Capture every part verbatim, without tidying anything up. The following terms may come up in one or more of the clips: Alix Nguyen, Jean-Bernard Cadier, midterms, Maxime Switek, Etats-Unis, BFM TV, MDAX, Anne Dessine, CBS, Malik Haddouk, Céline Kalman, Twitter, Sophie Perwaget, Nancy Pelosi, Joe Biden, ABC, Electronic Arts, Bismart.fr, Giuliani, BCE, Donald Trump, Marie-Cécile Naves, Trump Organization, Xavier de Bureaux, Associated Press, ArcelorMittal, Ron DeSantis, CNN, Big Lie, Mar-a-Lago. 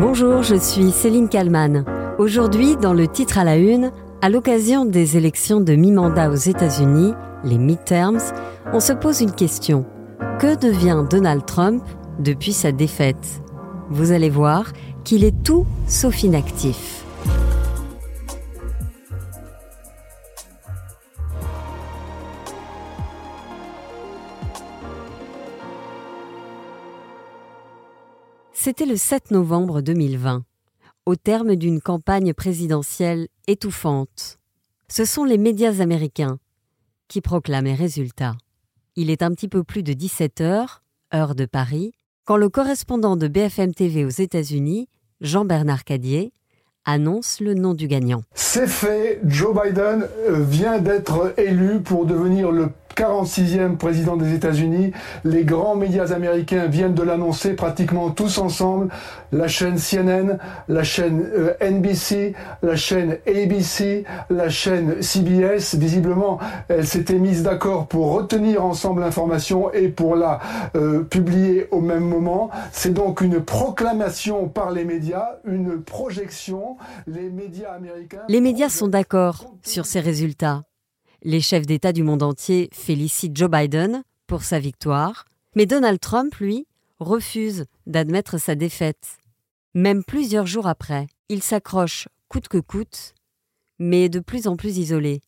Bonjour, je suis Céline Kalman. Aujourd'hui, dans le titre à la une, à l'occasion des élections de mi-mandat aux États-Unis, les midterms, on se pose une question. Que devient Donald Trump depuis sa défaite ? Vous allez voir qu'il est tout sauf inactif. C'était le sept novembre deux mille vingt, au terme d'une campagne présidentielle étouffante. Ce sont les médias américains qui proclament les résultats. Il est un petit peu plus de dix-sept heures, heure de Paris, quand le correspondant de B F M T V aux États-Unis, Jean-Bernard Cadier, annonce le nom du gagnant. C'est fait, Joe Biden vient d'être élu pour devenir le quarante-sixième président des États-Unis. Les grands médias américains viennent de l'annoncer pratiquement tous ensemble. La chaîne C N N, la chaîne N B C, la chaîne A B C, la chaîne C B S. Visiblement, elles s'étaient mises d'accord pour retenir ensemble l'information et pour la euh, publier au même moment. C'est donc une proclamation par les médias, une projection. Les médias américains... Les médias sont d'accord sur ces résultats. Les chefs d'État du monde entier félicitent Joe Biden pour sa victoire, mais Donald Trump, lui, refuse d'admettre sa défaite. Même plusieurs jours après, il s'accroche coûte que coûte, mais de plus en plus isolé,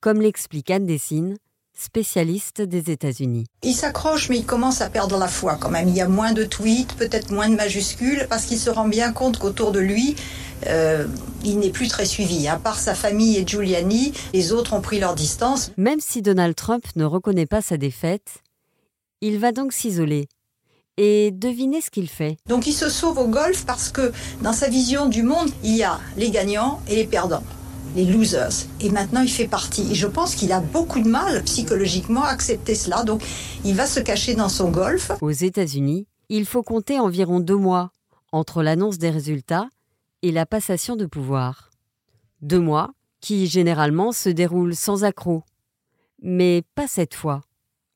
comme l'explique Anne Dessine, spécialiste des États-Unis. Il s'accroche, mais il commence à perdre la foi quand même. Il y a moins de tweets, peut-être moins de majuscules, parce qu'il se rend bien compte qu'autour de lui, euh, il n'est plus très suivi. À part sa famille et Giuliani, les autres ont pris leur distance. Même si Donald Trump ne reconnaît pas sa défaite, il va donc s'isoler. Et devinez ce qu'il fait. Donc il se sauve au golf parce que dans sa vision du monde, il y a les gagnants et les perdants. Les losers. Et maintenant, il fait partie. Et je pense qu'il a beaucoup de mal psychologiquement à accepter cela. Donc, il va se cacher dans son golf. Aux États-Unis, il faut compter environ deux mois entre l'annonce des résultats et la passation de pouvoir. Deux mois qui, généralement, se déroulent sans accroc. Mais pas cette fois.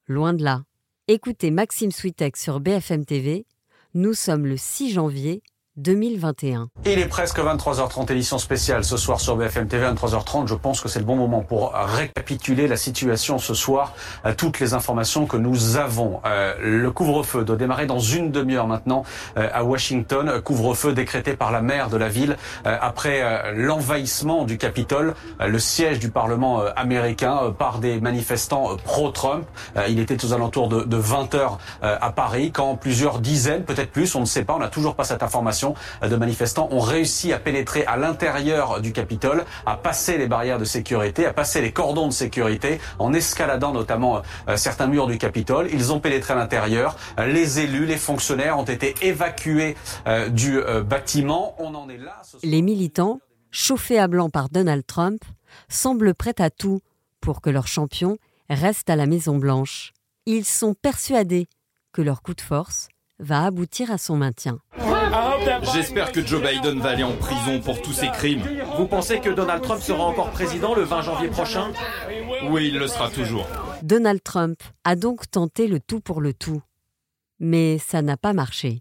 Loin de là. Écoutez Maxime Switek sur B F M T V. Nous sommes le six janvier deux mille vingt et un. Il est presque vingt-trois heures trente, édition spéciale ce soir sur B F M T V, vingt-trois heures trente. Je pense que c'est le bon moment pour récapituler la situation ce soir, toutes les informations que nous avons. Euh, le couvre-feu doit démarrer dans une demi-heure maintenant euh, à Washington. Couvre-feu décrété par la maire de la ville euh, après euh, l'envahissement du Capitole, euh, le siège du Parlement euh, américain euh, par des manifestants euh, pro-Trump. Euh, il était aux alentours de, de vingt heures euh, à Paris quand plusieurs dizaines, peut-être plus, on ne sait pas, on n'a toujours pas cette information, de manifestants ont réussi à pénétrer à l'intérieur du Capitole, à passer les barrières de sécurité, à passer les cordons de sécurité, en escaladant notamment euh, certains murs du Capitole. Ils ont pénétré à l'intérieur. Les élus, les fonctionnaires ont été évacués euh, du euh, bâtiment. On en est là. Les militants, chauffés à blanc par Donald Trump, semblent prêts à tout pour que leur champion reste à la Maison-Blanche. Ils sont persuadés que leur coup de force va aboutir à son maintien. J'espère que Joe Biden va aller en prison pour tous ses crimes. Vous pensez que Donald Trump sera encore président le vingt janvier prochain ? Oui, il le sera toujours. Donald Trump a donc tenté le tout pour le tout. Mais ça n'a pas marché.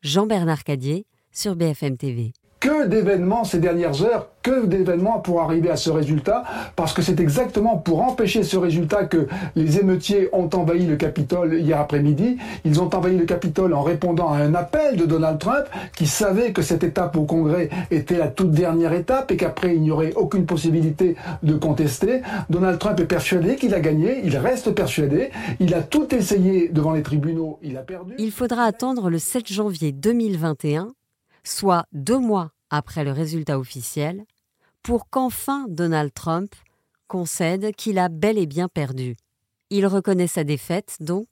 Jean-Bernard Cadier sur B F M T V. Que d'événements ces dernières heures, que d'événements pour arriver à ce résultat, parce que c'est exactement pour empêcher ce résultat que les émeutiers ont envahi le Capitole hier après-midi. Ils ont envahi le Capitole en répondant à un appel de Donald Trump, qui savait que cette étape au Congrès était la toute dernière étape et qu'après il n'y aurait aucune possibilité de contester. Donald Trump est persuadé qu'il a gagné, il reste persuadé, il a tout essayé devant les tribunaux, il a perdu. Il faudra attendre le sept janvier deux mille vingt et un, soit deux mois après le résultat officiel, pour qu'enfin Donald Trump concède qu'il a bel et bien perdu. Il reconnaît sa défaite, donc,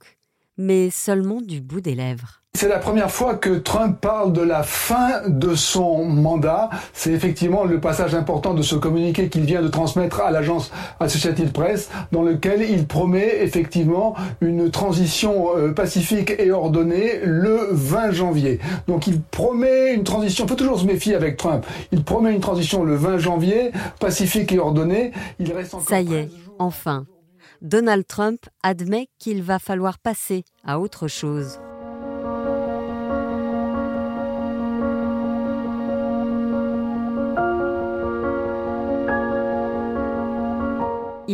mais seulement du bout des lèvres. C'est la première fois que Trump parle de la fin de son mandat. C'est effectivement le passage important de ce communiqué qu'il vient de transmettre à l'agence Associated Press, dans lequel il promet effectivement une transition pacifique et ordonnée le vingt janvier. Donc il promet une transition, il faut toujours se méfier avec Trump, il promet une transition le vingt janvier, pacifique et ordonnée. Il reste encore Ça y est, enfin, Donald Trump admet qu'il va falloir passer à autre chose.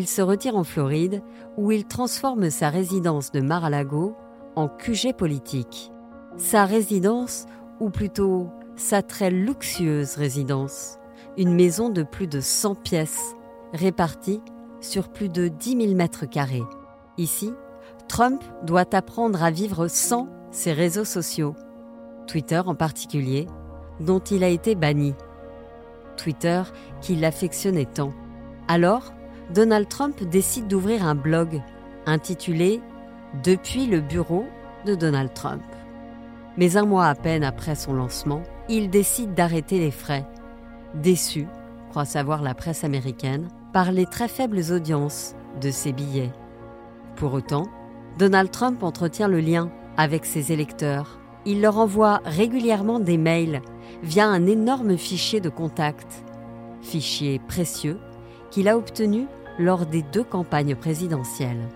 il se retire en Floride, où il transforme sa résidence de Mar-a-Lago en Q G politique. Sa résidence, ou plutôt sa très luxueuse résidence, une maison de plus de cent pièces, réparties sur plus de dix mille mètres carrés. Ici, Trump doit apprendre à vivre sans ses réseaux sociaux, Twitter en particulier, dont il a été banni. Twitter qui l'affectionnait tant. Alors, Donald Trump décide d'ouvrir un blog intitulé « Depuis le bureau de Donald Trump ». Mais un mois à peine après son lancement, il décide d'arrêter les frais. Déçu, croit savoir la presse américaine, par les très faibles audiences de ses billets. Pour autant, Donald Trump entretient le lien avec ses électeurs. Il leur envoie régulièrement des mails via un énorme fichier de contacts, fichier précieux qu'il a obtenu lors des deux campagnes présidentielles.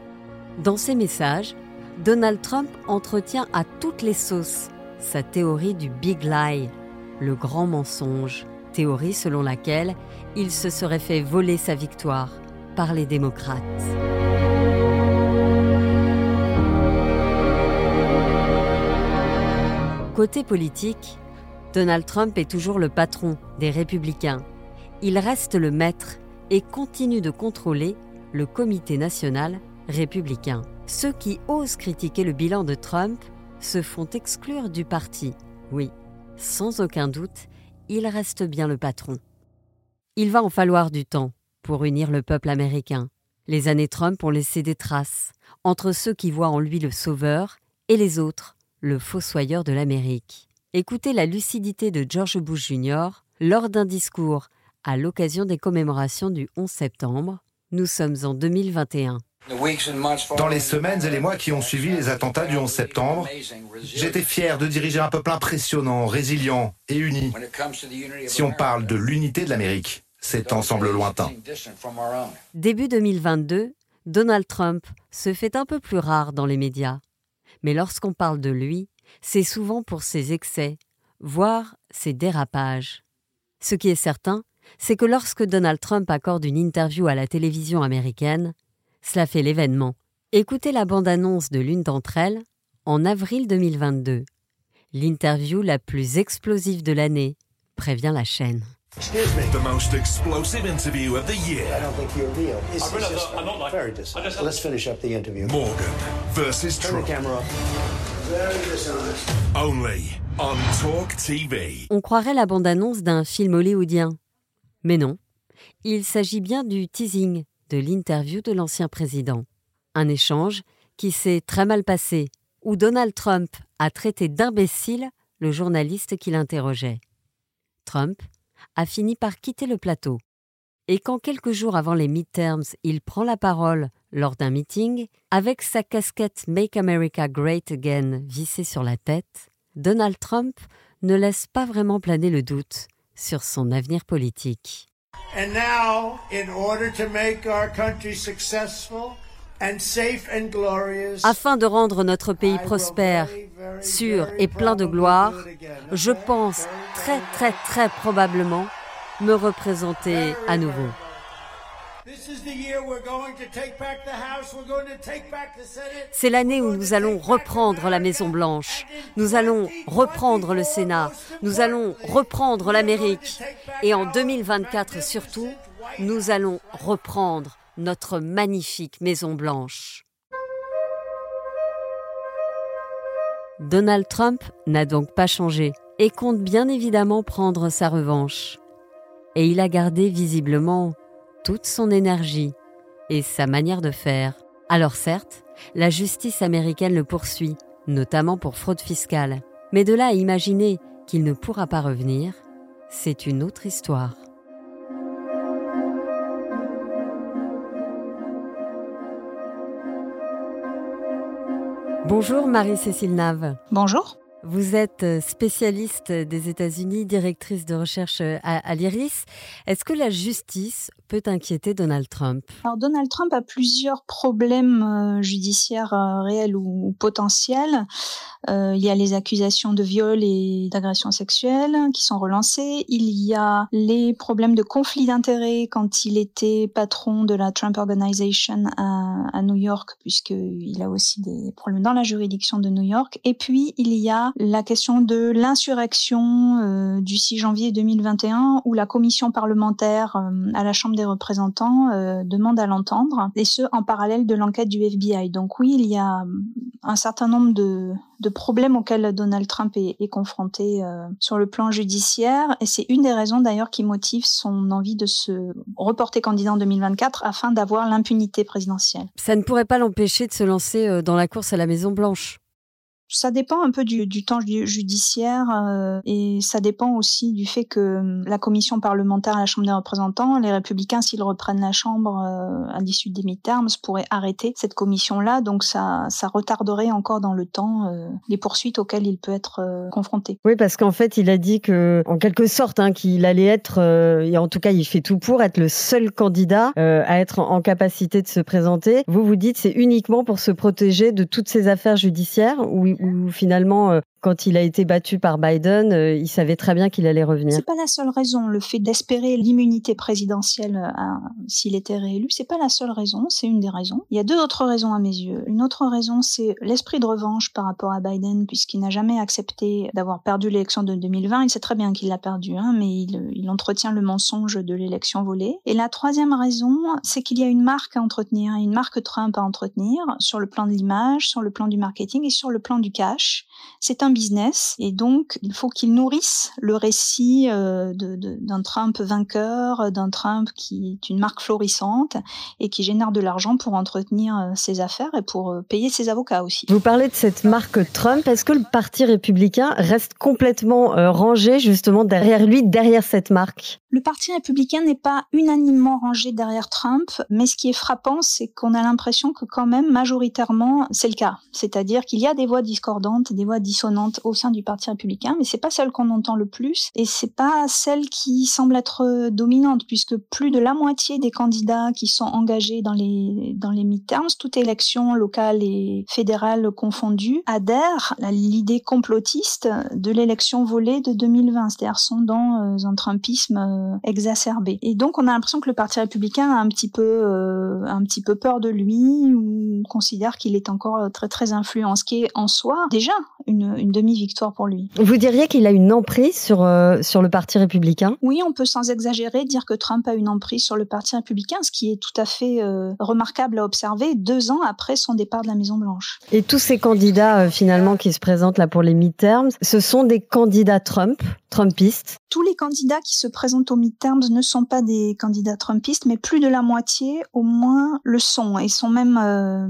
Dans ses messages, Donald Trump entretient à toutes les sauces sa théorie du Big Lie, le grand mensonge, théorie selon laquelle il se serait fait voler sa victoire par les démocrates. Côté politique, Donald Trump est toujours le patron des Républicains. Il reste le maître et continue de contrôler le Comité national républicain. Ceux qui osent critiquer le bilan de Trump se font exclure du parti. Oui, sans aucun doute, il reste bien le patron. Il va en falloir du temps pour unir le peuple américain. Les années Trump ont laissé des traces entre ceux qui voient en lui le sauveur et les autres, le fossoyeur de l'Amérique. Écoutez la lucidité de George Bush junior lors d'un discours à l'occasion des commémorations du onze septembre. Nous sommes en deux mille vingt et un. Dans les semaines et les mois qui ont suivi les attentats du onze septembre, j'étais fier de diriger un peuple impressionnant, résilient et uni. Si on parle de l'unité de l'Amérique, c'est ensemble lointain. Début deux mille vingt-deux, Donald Trump se fait un peu plus rare dans les médias. Mais lorsqu'on parle de lui, c'est souvent pour ses excès, voire ses dérapages. Ce qui est certain, c'est que lorsque Donald Trump accorde une interview à la télévision américaine, cela fait l'événement. Écoutez la bande-annonce de l'une d'entre elles en avril deux mille vingt-deux. L'interview la plus explosive de l'année, prévient la chaîne. The most explosive interview of the year. I don't think you're real. It's really just I'm not like, very dishonest. Let's finish up the interview. Morgan versus Trump. Turn the camera off. Very dishonest. Only on Talk T V. On croirait la bande-annonce d'un film hollywoodien. Mais non, il s'agit bien du teasing de l'interview de l'ancien président. Un échange qui s'est très mal passé, où Donald Trump a traité d'imbécile le journaliste qui l'interrogeait. Trump a fini par quitter le plateau. Et quand quelques jours avant les midterms, il prend la parole lors d'un meeting, avec sa casquette « Make America Great Again » vissée sur la tête, Donald Trump ne laisse pas vraiment planer le doute sur son avenir politique. And now, in order to make our country successful and safe and glorious, afin de rendre notre pays prospère, sûr et plein de gloire, je pense très très très probablement me représenter à nouveau. C'est l'année où nous allons reprendre la Maison-Blanche, nous allons reprendre le Sénat, nous allons reprendre l'Amérique. Et en deux mille vingt-quatre surtout, nous allons reprendre notre magnifique Maison-Blanche. Donald Trump n'a donc pas changé et compte bien évidemment prendre sa revanche. Et il a gardé visiblement toute son énergie et sa manière de faire. Alors certes, la justice américaine le poursuit, notamment pour fraude fiscale. Mais de là à imaginer qu'il ne pourra pas revenir, c'est une autre histoire. Bonjour Marie-Cécile Naves. Bonjour. Vous êtes spécialiste des États-Unis, directrice de recherche à l'I R I S. Est-ce que la justice peut inquiéter Donald Trump ? Alors Donald Trump a plusieurs problèmes judiciaires réels ou potentiels. Euh, il y a les accusations de viol et d'agression sexuelle qui sont relancées. Il y a les problèmes de conflit d'intérêts quand il était patron de la Trump Organization à, à New York, puisqu'il a aussi des problèmes dans la juridiction de New York. Et puis, il y a la question de l'insurrection euh, du six janvier deux mille vingt et un, où la commission parlementaire euh, à la Chambre des représentants euh, demande à l'entendre, et ce, en parallèle de l'enquête du F B I. Donc oui, il y a un certain nombre de, de problèmes auxquels Donald Trump est, est confronté euh, sur le plan judiciaire, et c'est une des raisons d'ailleurs qui motive son envie de se reporter candidat en deux mille vingt-quatre afin d'avoir l'impunité présidentielle. Ça ne pourrait pas l'empêcher de se lancer dans la course à la Maison-Blanche ? Ça dépend un peu du, du temps judiciaire euh, et ça dépend aussi du fait que la commission parlementaire à la Chambre des représentants, les républicains, s'ils reprennent la Chambre euh, à l'issue des midterms, pourraient arrêter cette commission-là. Donc ça, ça retarderait encore dans le temps euh, les poursuites auxquelles il peut être euh, confronté. Oui, parce qu'en fait, il a dit que, en quelque sorte, hein, qu'il allait être, euh, et en tout cas, il fait tout pour être le seul candidat euh, à être en, en capacité de se présenter. Vous vous dites, c'est uniquement pour se protéger de toutes ces affaires judiciaires où où finalement, quand il a été battu par Biden, il savait très bien qu'il allait revenir. C'est pas la seule raison. Le fait d'espérer l'immunité présidentielle à, s'il était réélu, c'est pas la seule raison. C'est une des raisons. Il y a deux autres raisons à mes yeux. Une autre raison, c'est l'esprit de revanche par rapport à Biden, puisqu'il n'a jamais accepté d'avoir perdu l'élection de deux mille vingt. Il sait très bien qu'il l'a perdu, hein, mais il, il entretient le mensonge de l'élection volée. Et la troisième raison, c'est qu'il y a une marque à entretenir, une marque Trump à entretenir sur le plan de l'image, sur le plan du marketing et sur le plan du du cash. C'est un business et donc il faut qu'il nourrisse le récit euh, de, de, d'un Trump vainqueur, d'un Trump qui est une marque florissante et qui génère de l'argent pour entretenir ses affaires et pour euh, payer ses avocats aussi. Vous parlez de cette marque Trump. Est-ce que le parti républicain reste complètement euh, rangé justement derrière lui, derrière cette marque ? Le parti républicain n'est pas unanimement rangé derrière Trump, mais ce qui est frappant, c'est qu'on a l'impression que quand même majoritairement c'est le cas. C'est-à-dire qu'il y a des voix discordantes, des voix dissonantes au sein du Parti républicain, mais c'est pas celle qu'on entend le plus et c'est pas celle qui semble être dominante puisque plus de la moitié des candidats qui sont engagés dans les dans les midterms, toute élection locale et fédérale confondue, adhèrent à l'idée complotiste de l'élection volée de deux mille vingt, c'est-à-dire sont dans un trumpisme exacerbé. Et donc on a l'impression que le Parti républicain a un petit peu euh, un petit peu peur de lui ou considère qu'il est encore très très influent, ce qui est en soit déjà une, une demi-victoire pour lui. Vous diriez qu'il a une emprise sur, euh, sur le Parti républicain ? Oui, on peut sans exagérer dire que Trump a une emprise sur le Parti républicain, ce qui est tout à fait euh, remarquable à observer deux ans après son départ de la Maison-Blanche. Et tous ces candidats euh, finalement qui se présentent là pour les midterms, ce sont des candidats Trump, Trumpistes ? Tous les candidats qui se présentent aux midterms ne sont pas des candidats Trumpistes, mais plus de la moitié au moins le sont. Ils sont même... Euh,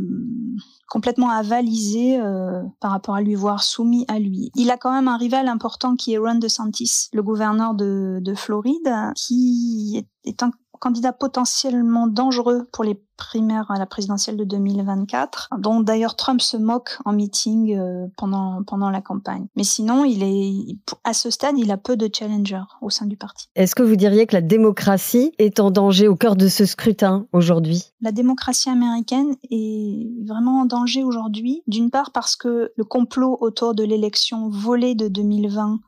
complètement avalisé euh, par rapport à lui, voire soumis à lui. Il a quand même un rival important qui est Ron DeSantis, le gouverneur de, de Floride, qui est, est un candidat potentiellement dangereux pour les primaire à la présidentielle de deux mille vingt-quatre, dont d'ailleurs Trump se moque en meeting pendant, pendant la campagne. Mais sinon, il est, à ce stade, il a peu de challengers au sein du parti. Est-ce que vous diriez que la démocratie est en danger au cœur de ce scrutin aujourd'hui ? La démocratie américaine est vraiment en danger aujourd'hui, d'une part parce que le complot autour de l'élection volée de deux mille vingt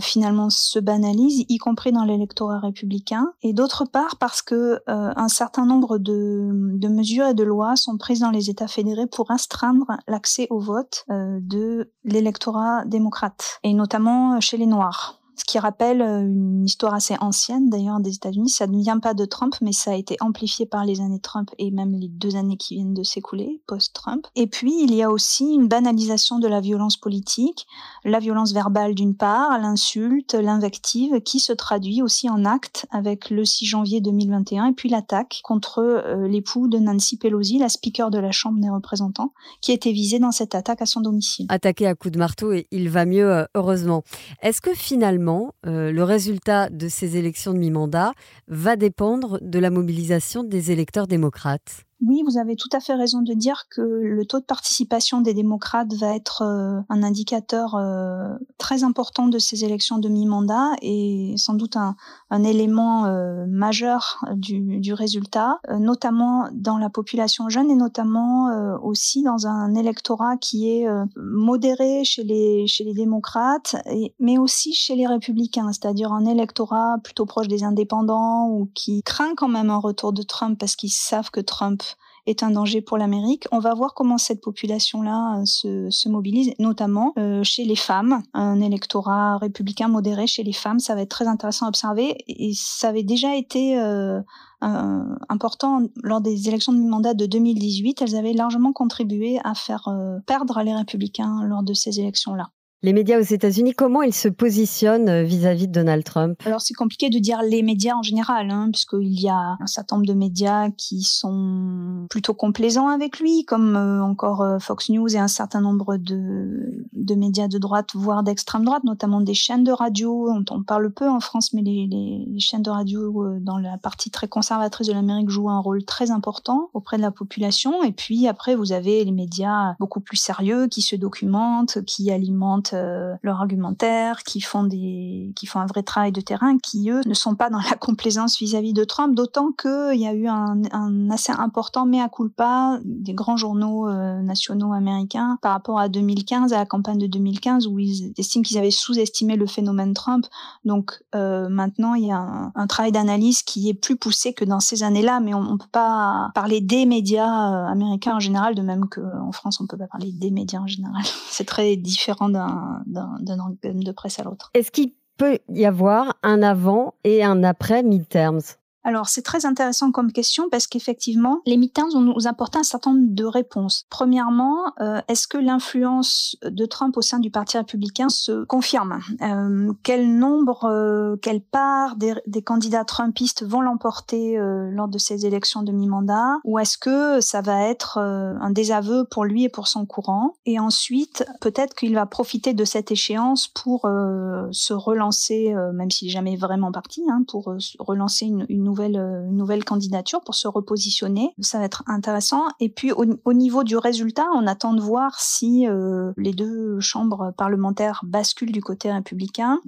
finalement se banalise, y compris dans l'électorat républicain, et d'autre part parce que euh, un certain nombre de, de mesures et de lois sont prises dans les États fédérés pour restreindre l'accès au vote euh, de l'électorat démocrate, et notamment chez les Noirs. Ce qui rappelle une histoire assez ancienne d'ailleurs des États-Unis. Ça ne vient pas de Trump, mais ça a été amplifié par les années Trump et même les deux années qui viennent de s'écouler, post-Trump. Et puis, il y a aussi une banalisation de la violence politique, la violence verbale d'une part, l'insulte, l'invective, qui se traduit aussi en actes avec le six janvier deux mille vingt et un et puis l'attaque contre euh, l'époux de Nancy Pelosi, la speaker de la Chambre des représentants, qui a été visée dans cette attaque à son domicile. Attaqué à coups de marteau et il va mieux, heureusement. Est-ce que finalement, Euh, le résultat de ces élections de mi-mandat va dépendre de la mobilisation des électeurs démocrates? Oui, vous avez tout à fait raison de dire que le taux de participation des démocrates va être euh, un indicateur euh, très important de ces élections de mi-mandat et sans doute un, un élément euh, majeur du, du résultat, euh, notamment dans la population jeune et notamment euh, aussi dans un électorat qui est euh, modéré chez les, chez les démocrates, et, mais aussi chez les républicains, c'est-à-dire un électorat plutôt proche des indépendants ou qui craint quand même un retour de Trump parce qu'ils savent que Trump est un danger pour l'Amérique. On va voir comment cette population-là se, se mobilise, notamment euh, chez les femmes. Un électorat républicain modéré chez les femmes, ça va être très intéressant à observer. Et ça avait déjà été euh, euh, important lors des élections de mi-mandat de deux mille dix-huit. Elles avaient largement contribué à faire euh, perdre les républicains lors de ces élections-là. Les médias aux États-Unis, comment ils se positionnent vis-à-vis de Donald Trump ? Alors, c'est compliqué de dire les médias en général, hein, puisqu'il y a un certain nombre de médias qui sont plutôt complaisants avec lui, comme euh, encore euh, Fox News et un certain nombre de, de médias de droite, voire d'extrême droite, notamment des chaînes de radio. On, on parle peu en France, mais les, les, les chaînes de radio euh, dans la partie très conservatrice de l'Amérique jouent un rôle très important auprès de la population. Et puis, après, vous avez les médias beaucoup plus sérieux, qui se documentent, qui alimentent Euh, leur argumentaire, qui font des, qui font un vrai travail de terrain, qui eux ne sont pas dans la complaisance vis-à-vis de Trump, d'autant qu'il y a eu un, un assez important mea culpa des grands journaux euh, nationaux américains par rapport à deux mille quinze, à la campagne de deux mille quinze, où ils estiment qu'ils avaient sous-estimé le phénomène Trump. Donc euh, maintenant, il y a un, un travail d'analyse qui est plus poussé que dans ces années-là, mais on ne peut pas parler des médias américains en général, de même qu'en France, on ne peut pas parler des médias en général. C'est très différent d'un D'un, d'un organe de presse à l'autre. Est-ce qu'il peut y avoir un avant et un après midterms ? Alors, c'est très intéressant comme question parce qu'effectivement, les midterms vont nous apporter un certain nombre de réponses. Premièrement, euh, est-ce que l'influence de Trump au sein du Parti républicain se confirme ? euh, Quel nombre, euh, quelle part des, des candidats trumpistes vont l'emporter euh, lors de ces élections de mi-mandat ? Ou est-ce que ça va être euh, un désaveu pour lui et pour son courant ? Et ensuite, peut-être qu'il va profiter de cette échéance pour euh, se relancer, euh, même s'il n'est jamais vraiment parti, hein, pour euh, relancer une, une nouvelle une nouvelle candidature pour se repositionner. Ça va être intéressant. Et puis, au, au niveau du résultat, on attend de voir si euh, les deux chambres parlementaires basculent du côté républicain.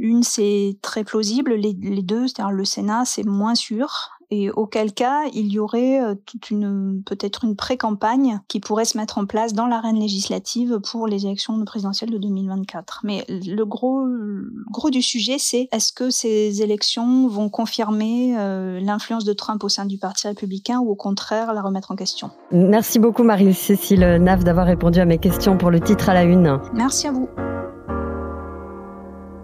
Une, c'est très plausible. Les, les deux, c'est-à-dire le Sénat, c'est moins sûr. Et auquel cas, il y aurait toute une, peut-être une pré-campagne qui pourrait se mettre en place dans l'arène législative pour les élections présidentielles de deux mille vingt-quatre. Mais le gros, le gros du sujet, c'est est-ce que ces élections vont confirmer euh, l'influence de Trump au sein du Parti républicain ou au contraire la remettre en question ? Merci beaucoup Marie-Cécile Naves d'avoir répondu à mes questions pour le titre à la une. Merci à vous.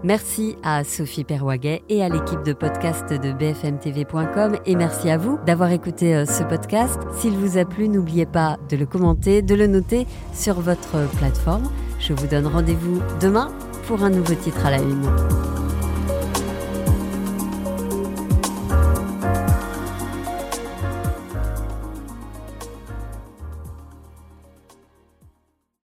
Merci à Sophie Perwaget et à l'équipe de podcast de b f m t v point com et merci à vous d'avoir écouté ce podcast. S'il vous a plu, n'oubliez pas de le commenter, de le noter sur votre plateforme. Je vous donne rendez-vous demain pour un nouveau titre à la une.